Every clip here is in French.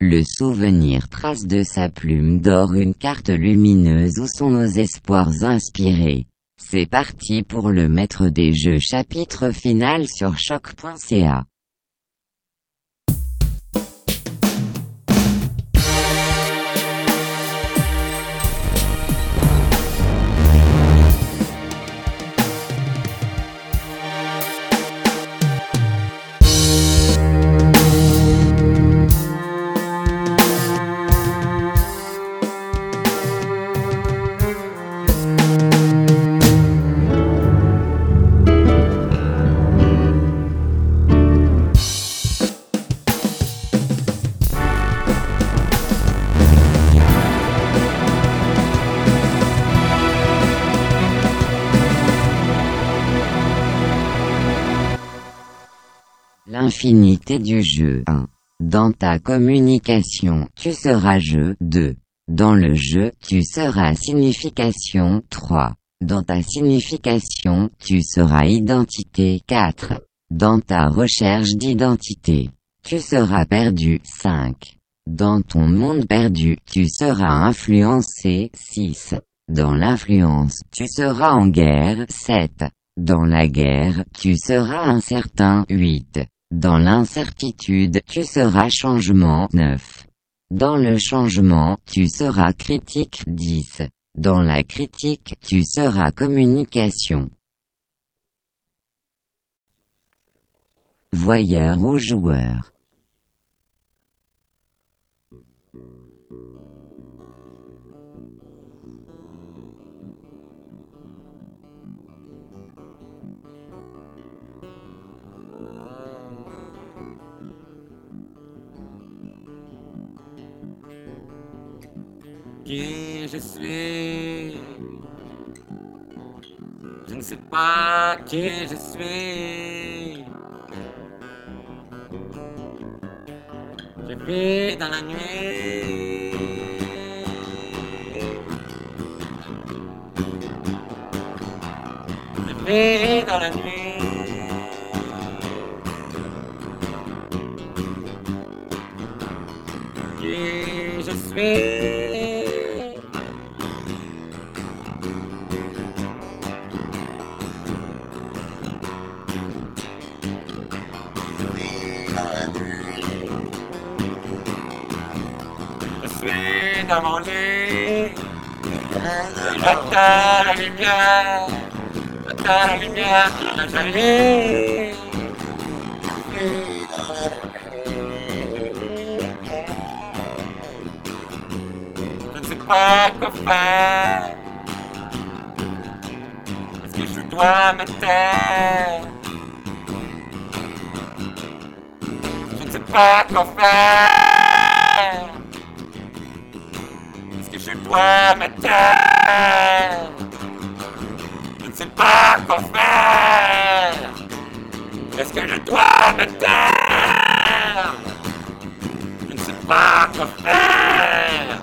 Le souvenir trace de sa plume d'or une carte lumineuse où sont nos espoirs inspirés. C'est parti pour le maître des jeux, chapitre final sur choc.ca. L'infinité du jeu. 1. Dans ta communication, tu seras jeu. 2. Dans le jeu, tu seras signification. 3. Dans ta signification, tu seras identité. 4. Dans ta recherche d'identité, tu seras perdu. 5. Dans ton monde perdu, tu seras influencé. 6. Dans l'influence, tu seras en guerre. 7. Dans la guerre, tu seras incertain. 8. Dans l'incertitude, tu seras changement. 9. Dans le changement, tu seras critique. 10. Dans la critique, tu seras communication. Voyeur ou joueur. Qui je suis? Je ne sais pas qui je suis. Je vis dans la nuit. Je vis dans la nuit. Qui je suis? Dans mon lit, j'attends la lumière, j'arrive. Je ne sais pas quoi faire. Est-ce que je dois me taire? Je ne sais pas quoi faire. Je dois me taire. Je ne sais pas quoi faire. Est-ce que je dois me taire? Je ne sais pas quoi faire.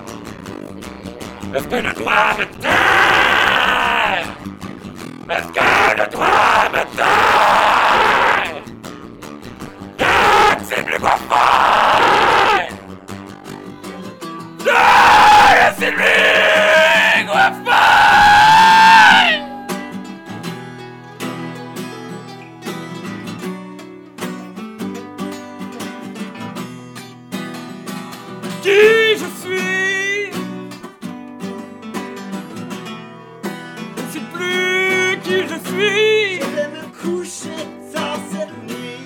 Est-ce que je dois me taire? Est-ce que je dois me taire? Je ne sais plus quoi faire. C'est lui, quoi faire? Qui je suis? Je ne sais plus qui je suis. Je vais me coucher dans cette nuit.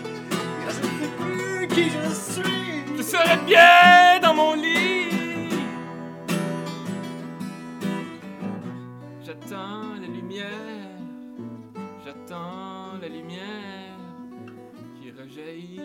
Je ne sais plus qui je suis. Je serai bien dans mon lit. J'attends la lumière, qui rejaillit,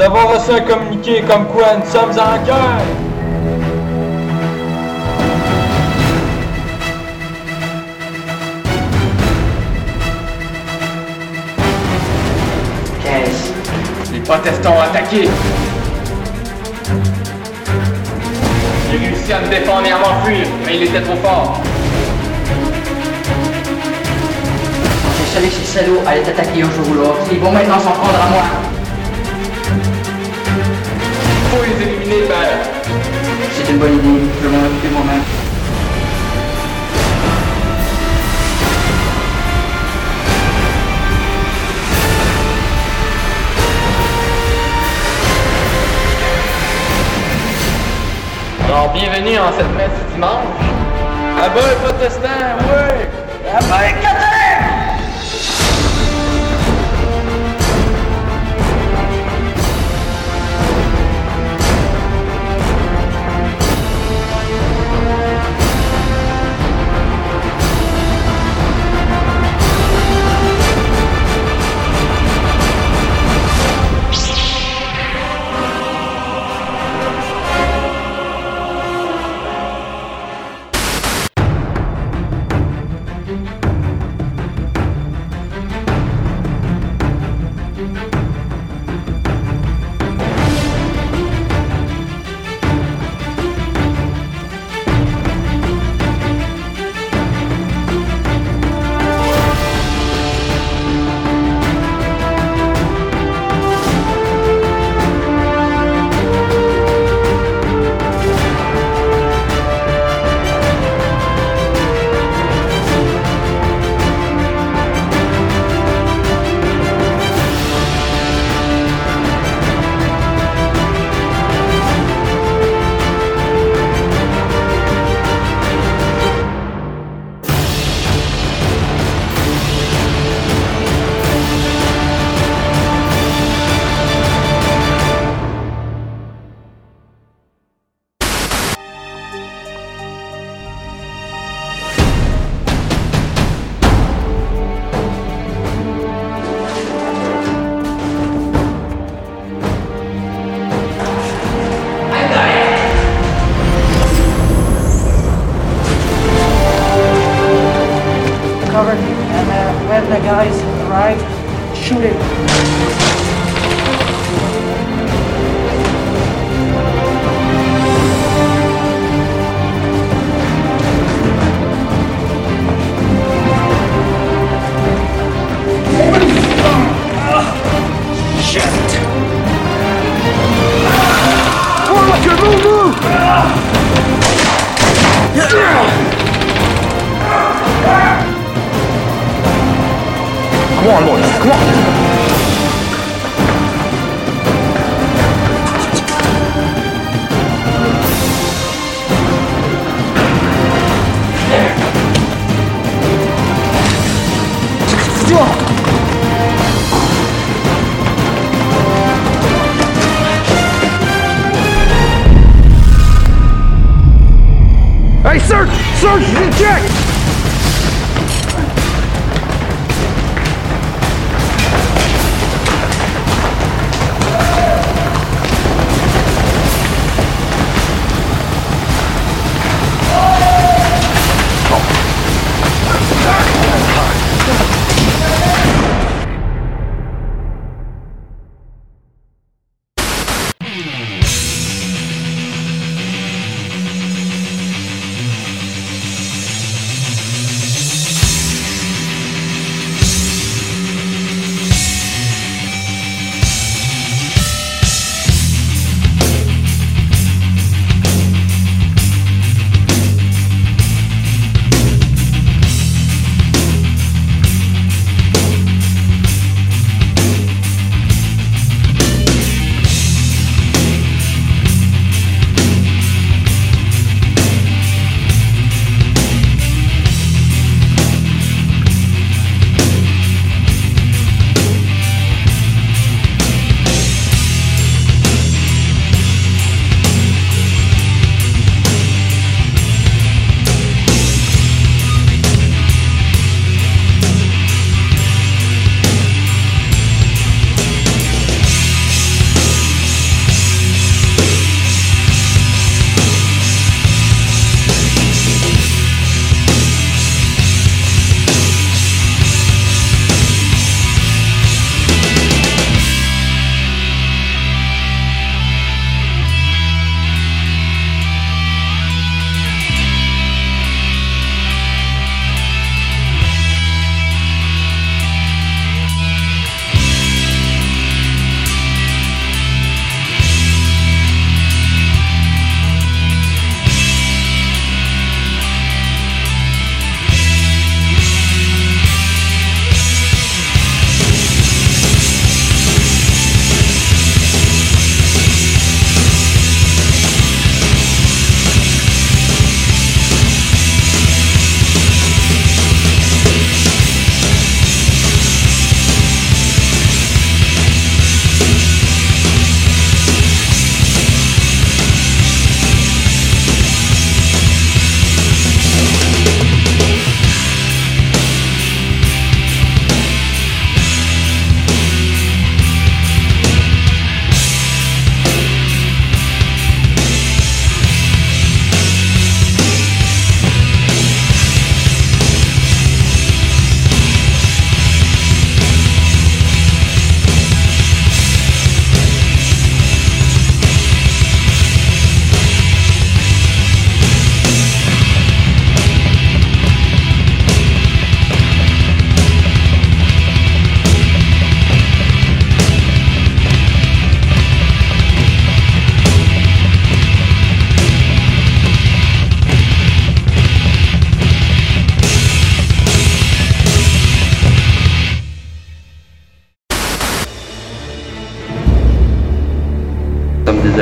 Nous avons reçu un communiqué comme quoi nous sommes en guerre. Les protestants ont attaqué. J'ai réussi à me défendre et à m'enfuir, mais il était trop fort. Je savais que ces salauds allaient t'attaquer un jour ou l'autre. Ils vont maintenant s'en prendre à moi. Il faut les éliminer, ben... C'est une bonne idée. Je vais m'en occuper moi-même. Alors, bienvenue en cette messe du dimanche. À bas les protestants, oui! À bas les catholiques!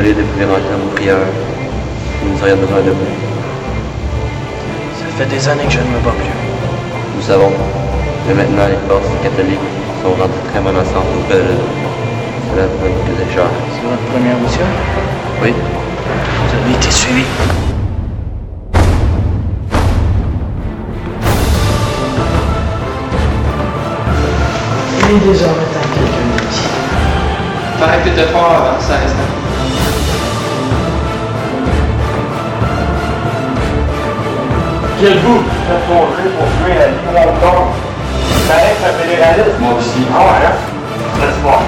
désolé de vous déranger à vos prières. Vous n'aurez rien besoin de vous. Ça fait des années que je ne me bats plus. Nous savons que maintenant les forces catholiques sont rendues très menaçantes au Canada. Cela va nous coûter cher. C'est votre première mission? Oui. Vous avez été suivi. Il est désormais temps que quelqu'un nous dit. Pareil que de fort avant que ça reste à vous. Quel bout fait ton jeu pour jouer à l'île corps. Ça reste un fédéralisme. Moi aussi. Ah ouais, hein? Laisse voir.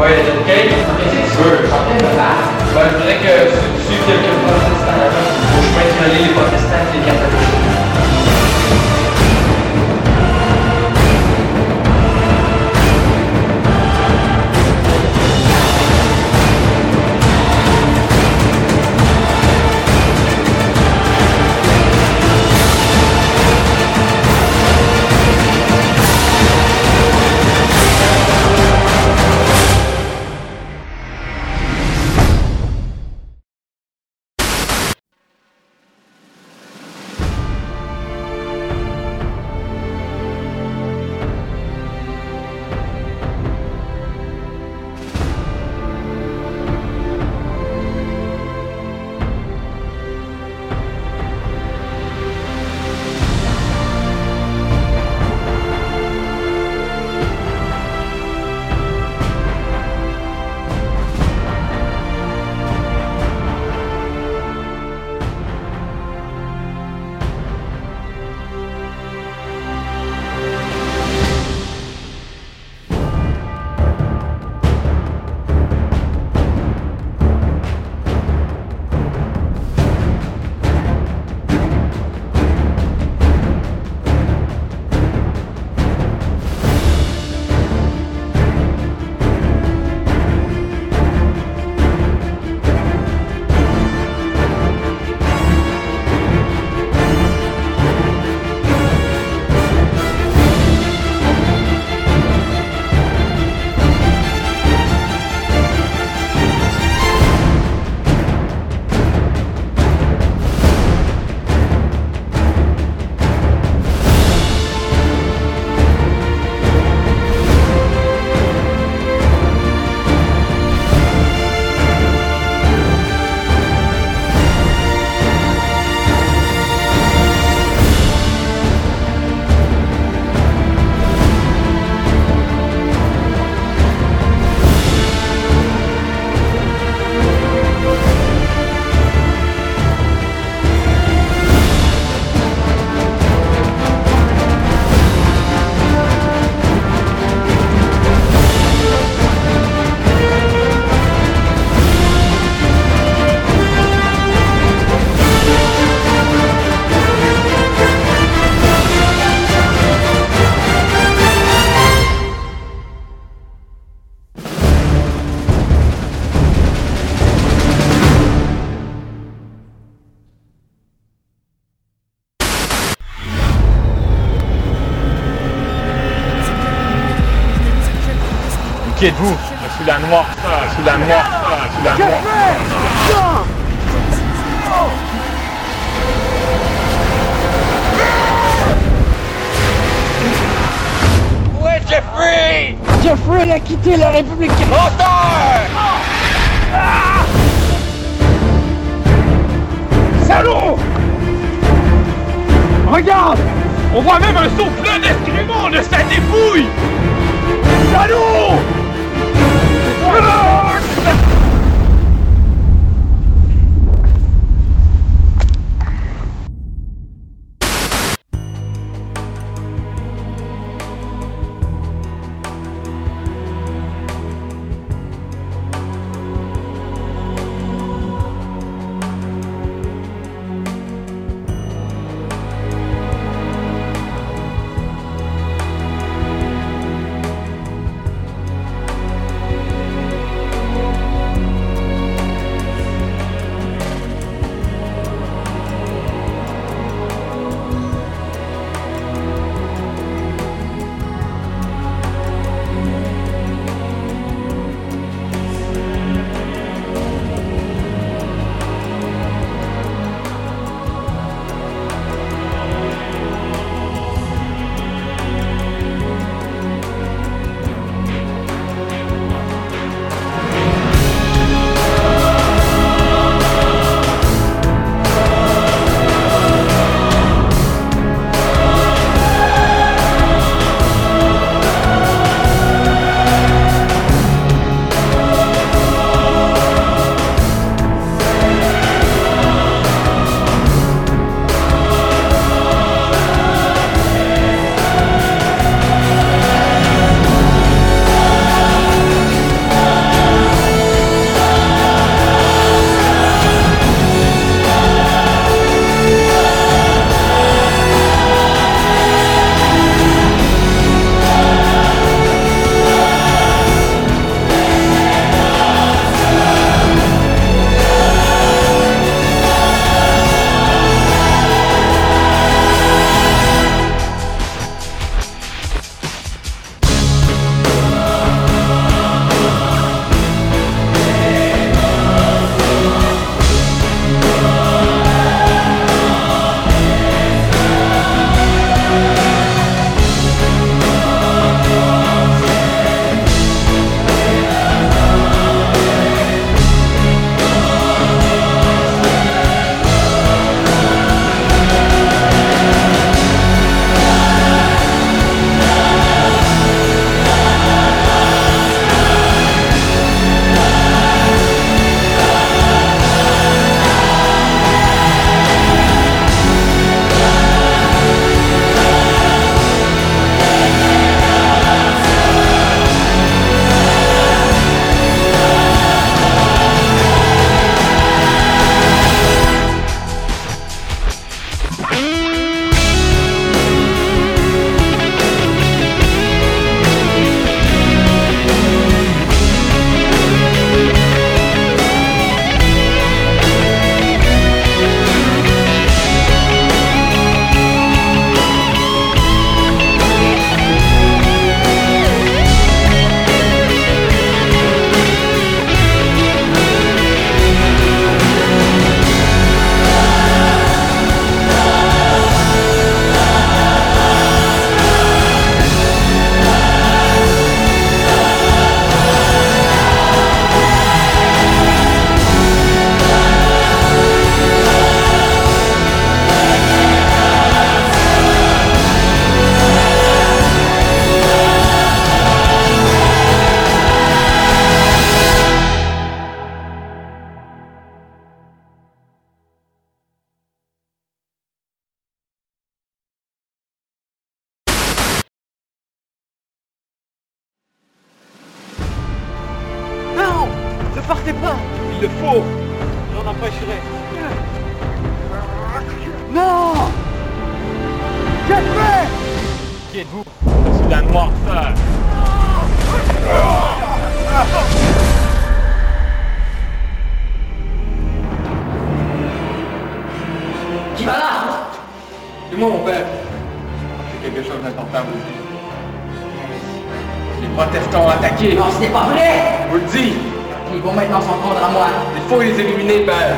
Ouais, John Cage, c'est sûr. Ben, je dirais que tu suis quelques protestants là-bas. Faut que je peux les protestants et les catholiques. Qui êtes-vous? Je suis la noire, je suis la noire, je suis la noire. Où est Jeffrey? Jeffrey a quitté la République. Menteur! Ah! Salaud! Regarde! On voit même un seau plein d'excréments de sa dépouille! Salaud! partez pas. Il le faut. J'en empêcherai. Non. J'ai fait. Qui êtes-vous? C'est un noir sale. Qui va là? C'est moi, mon père. C'est quelque chose d'important aussi. Les protestants ont attaqué. Non, ce n'est pas vrai. Je vous le dis. Ils vont maintenant s'en prendre à moi. Il faut les éliminer, père.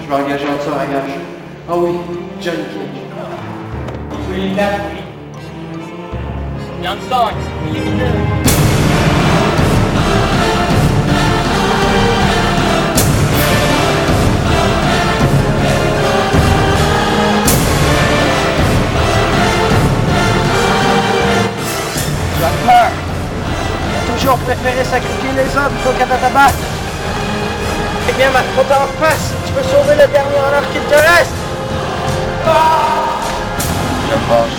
Je vais engager un tir à gage. Ah oui, Johnny Cage. Je suis là. Yann Stark, il est mineur. Tu as peur. Tu as toujours préféré sacrifier les hommes plutôt qu'à t'abattre. Eh bien, ma faute en face. Tu peux sauver le dernier honneur qu'il te reste. Ah je pense.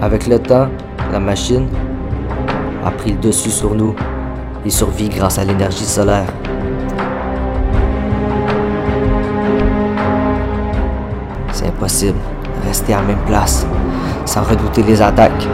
Avec le temps, la machine a pris le dessus sur nous et survit grâce à l'énergie solaire. C'est impossible de rester à la même place sans redouter les attaques.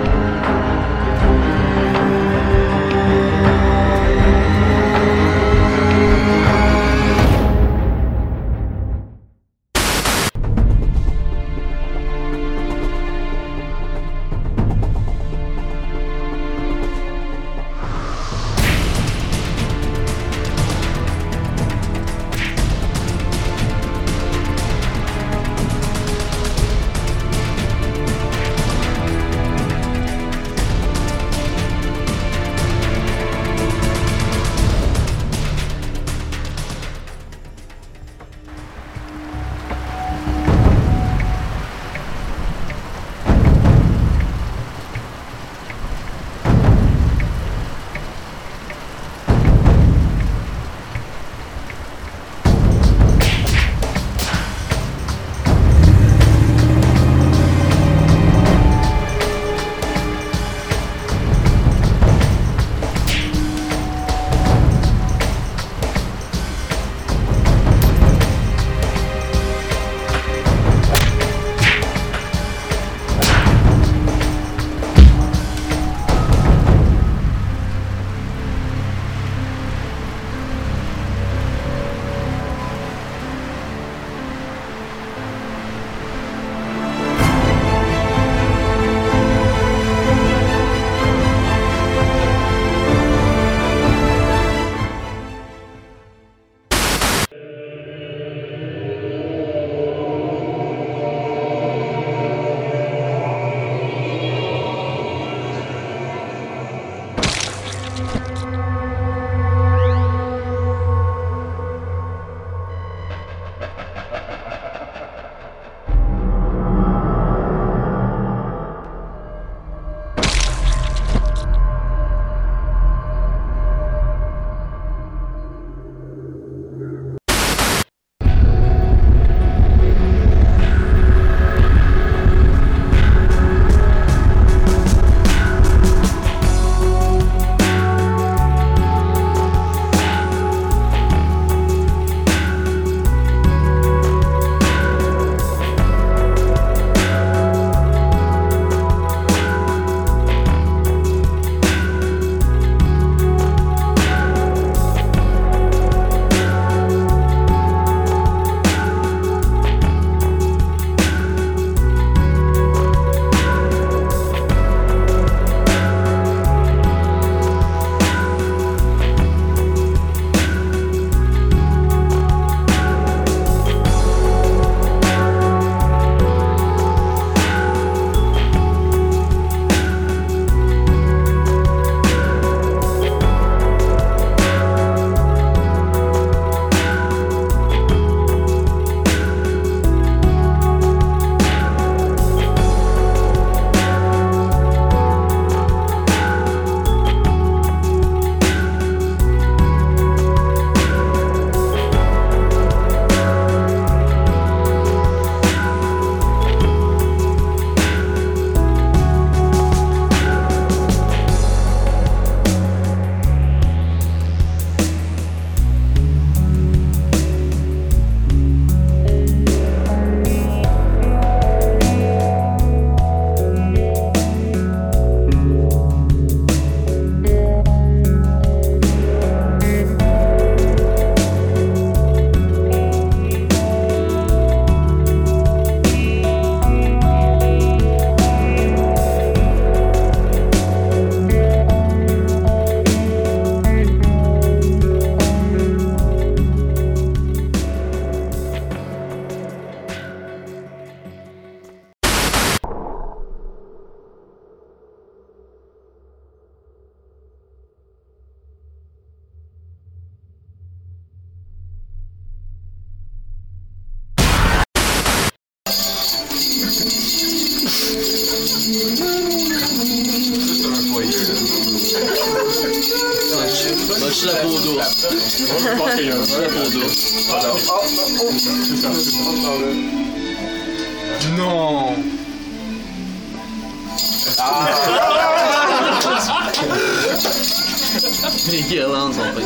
Les guirlandes sont faites.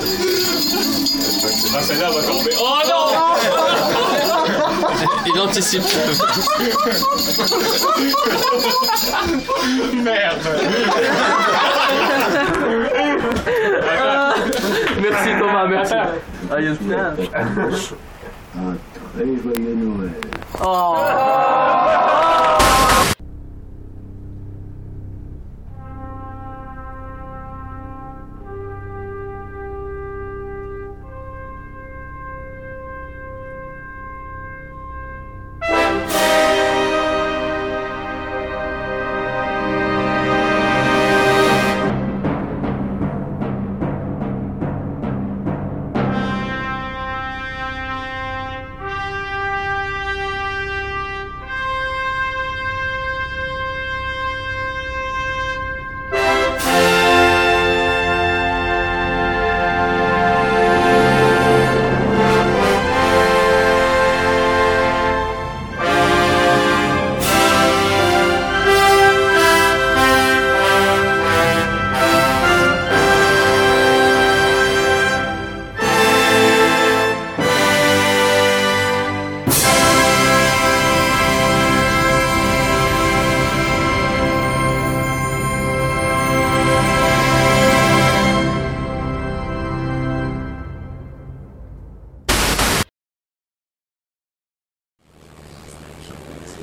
Ah, celle-là va tomber. Oh non! Il anticipe. Merde. Merci Thomas, merci. Ah, yes. Un très joyeux Noël. Oh.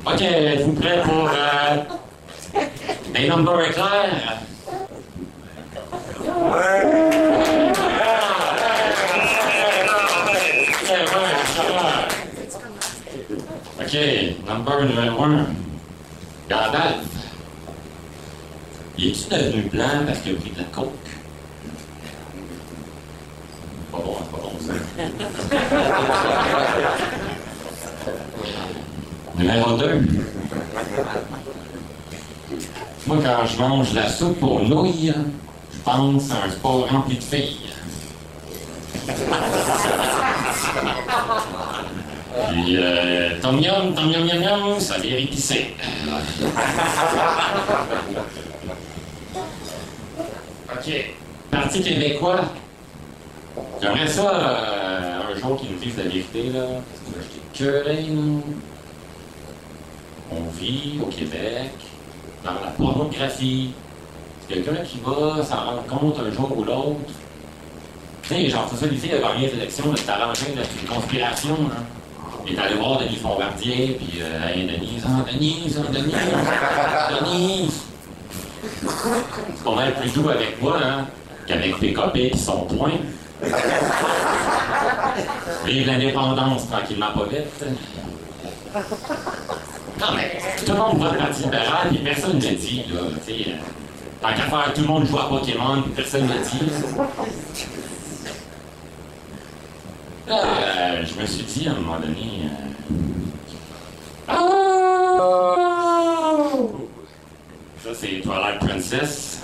Ok, êtes-vous prêts pour des numbers éclairs? Ok, number numéro 1. Gandalf. Il est-tu devenu blanc parce qu'il a pris de la coke? Pas bon, c'est pas bon ça. Numéro 2. Moi, quand je mange la soupe aux nouilles, je pense à un sport rempli de filles. Puis, tom yum, yum, yum, ça vient épicé. OK. Parti québécois. J'aimerais ça, un jour qu'ils nous disent la vérité, là. Parce que j'étais curé, là. On vit au Québec dans la pornographie. C'est quelqu'un qui va s'en rendre compte un jour ou l'autre. Tu sais, genre, ça, les filles avaient gagné les élections, c'était arrangé, c'est une conspiration. Hein. Il est allé voir Denis Fonbardier, puis hey, Denis. C'est qu'on a le plus doux avec moi, hein, qu'avec Pécopé et son point. Vive l'indépendance, tranquillement, pas vite. Non, mais tout le monde voit le Parti libéral et personne ne le dit, là, tu sais. Tant qu'à faire, tout le monde joue à Pokémon et personne ne le dit. Là, je me suis dit à un moment donné... Oh! Ça, c'est Twilight Princess.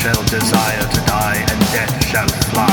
shall desire to die, and death shall fly.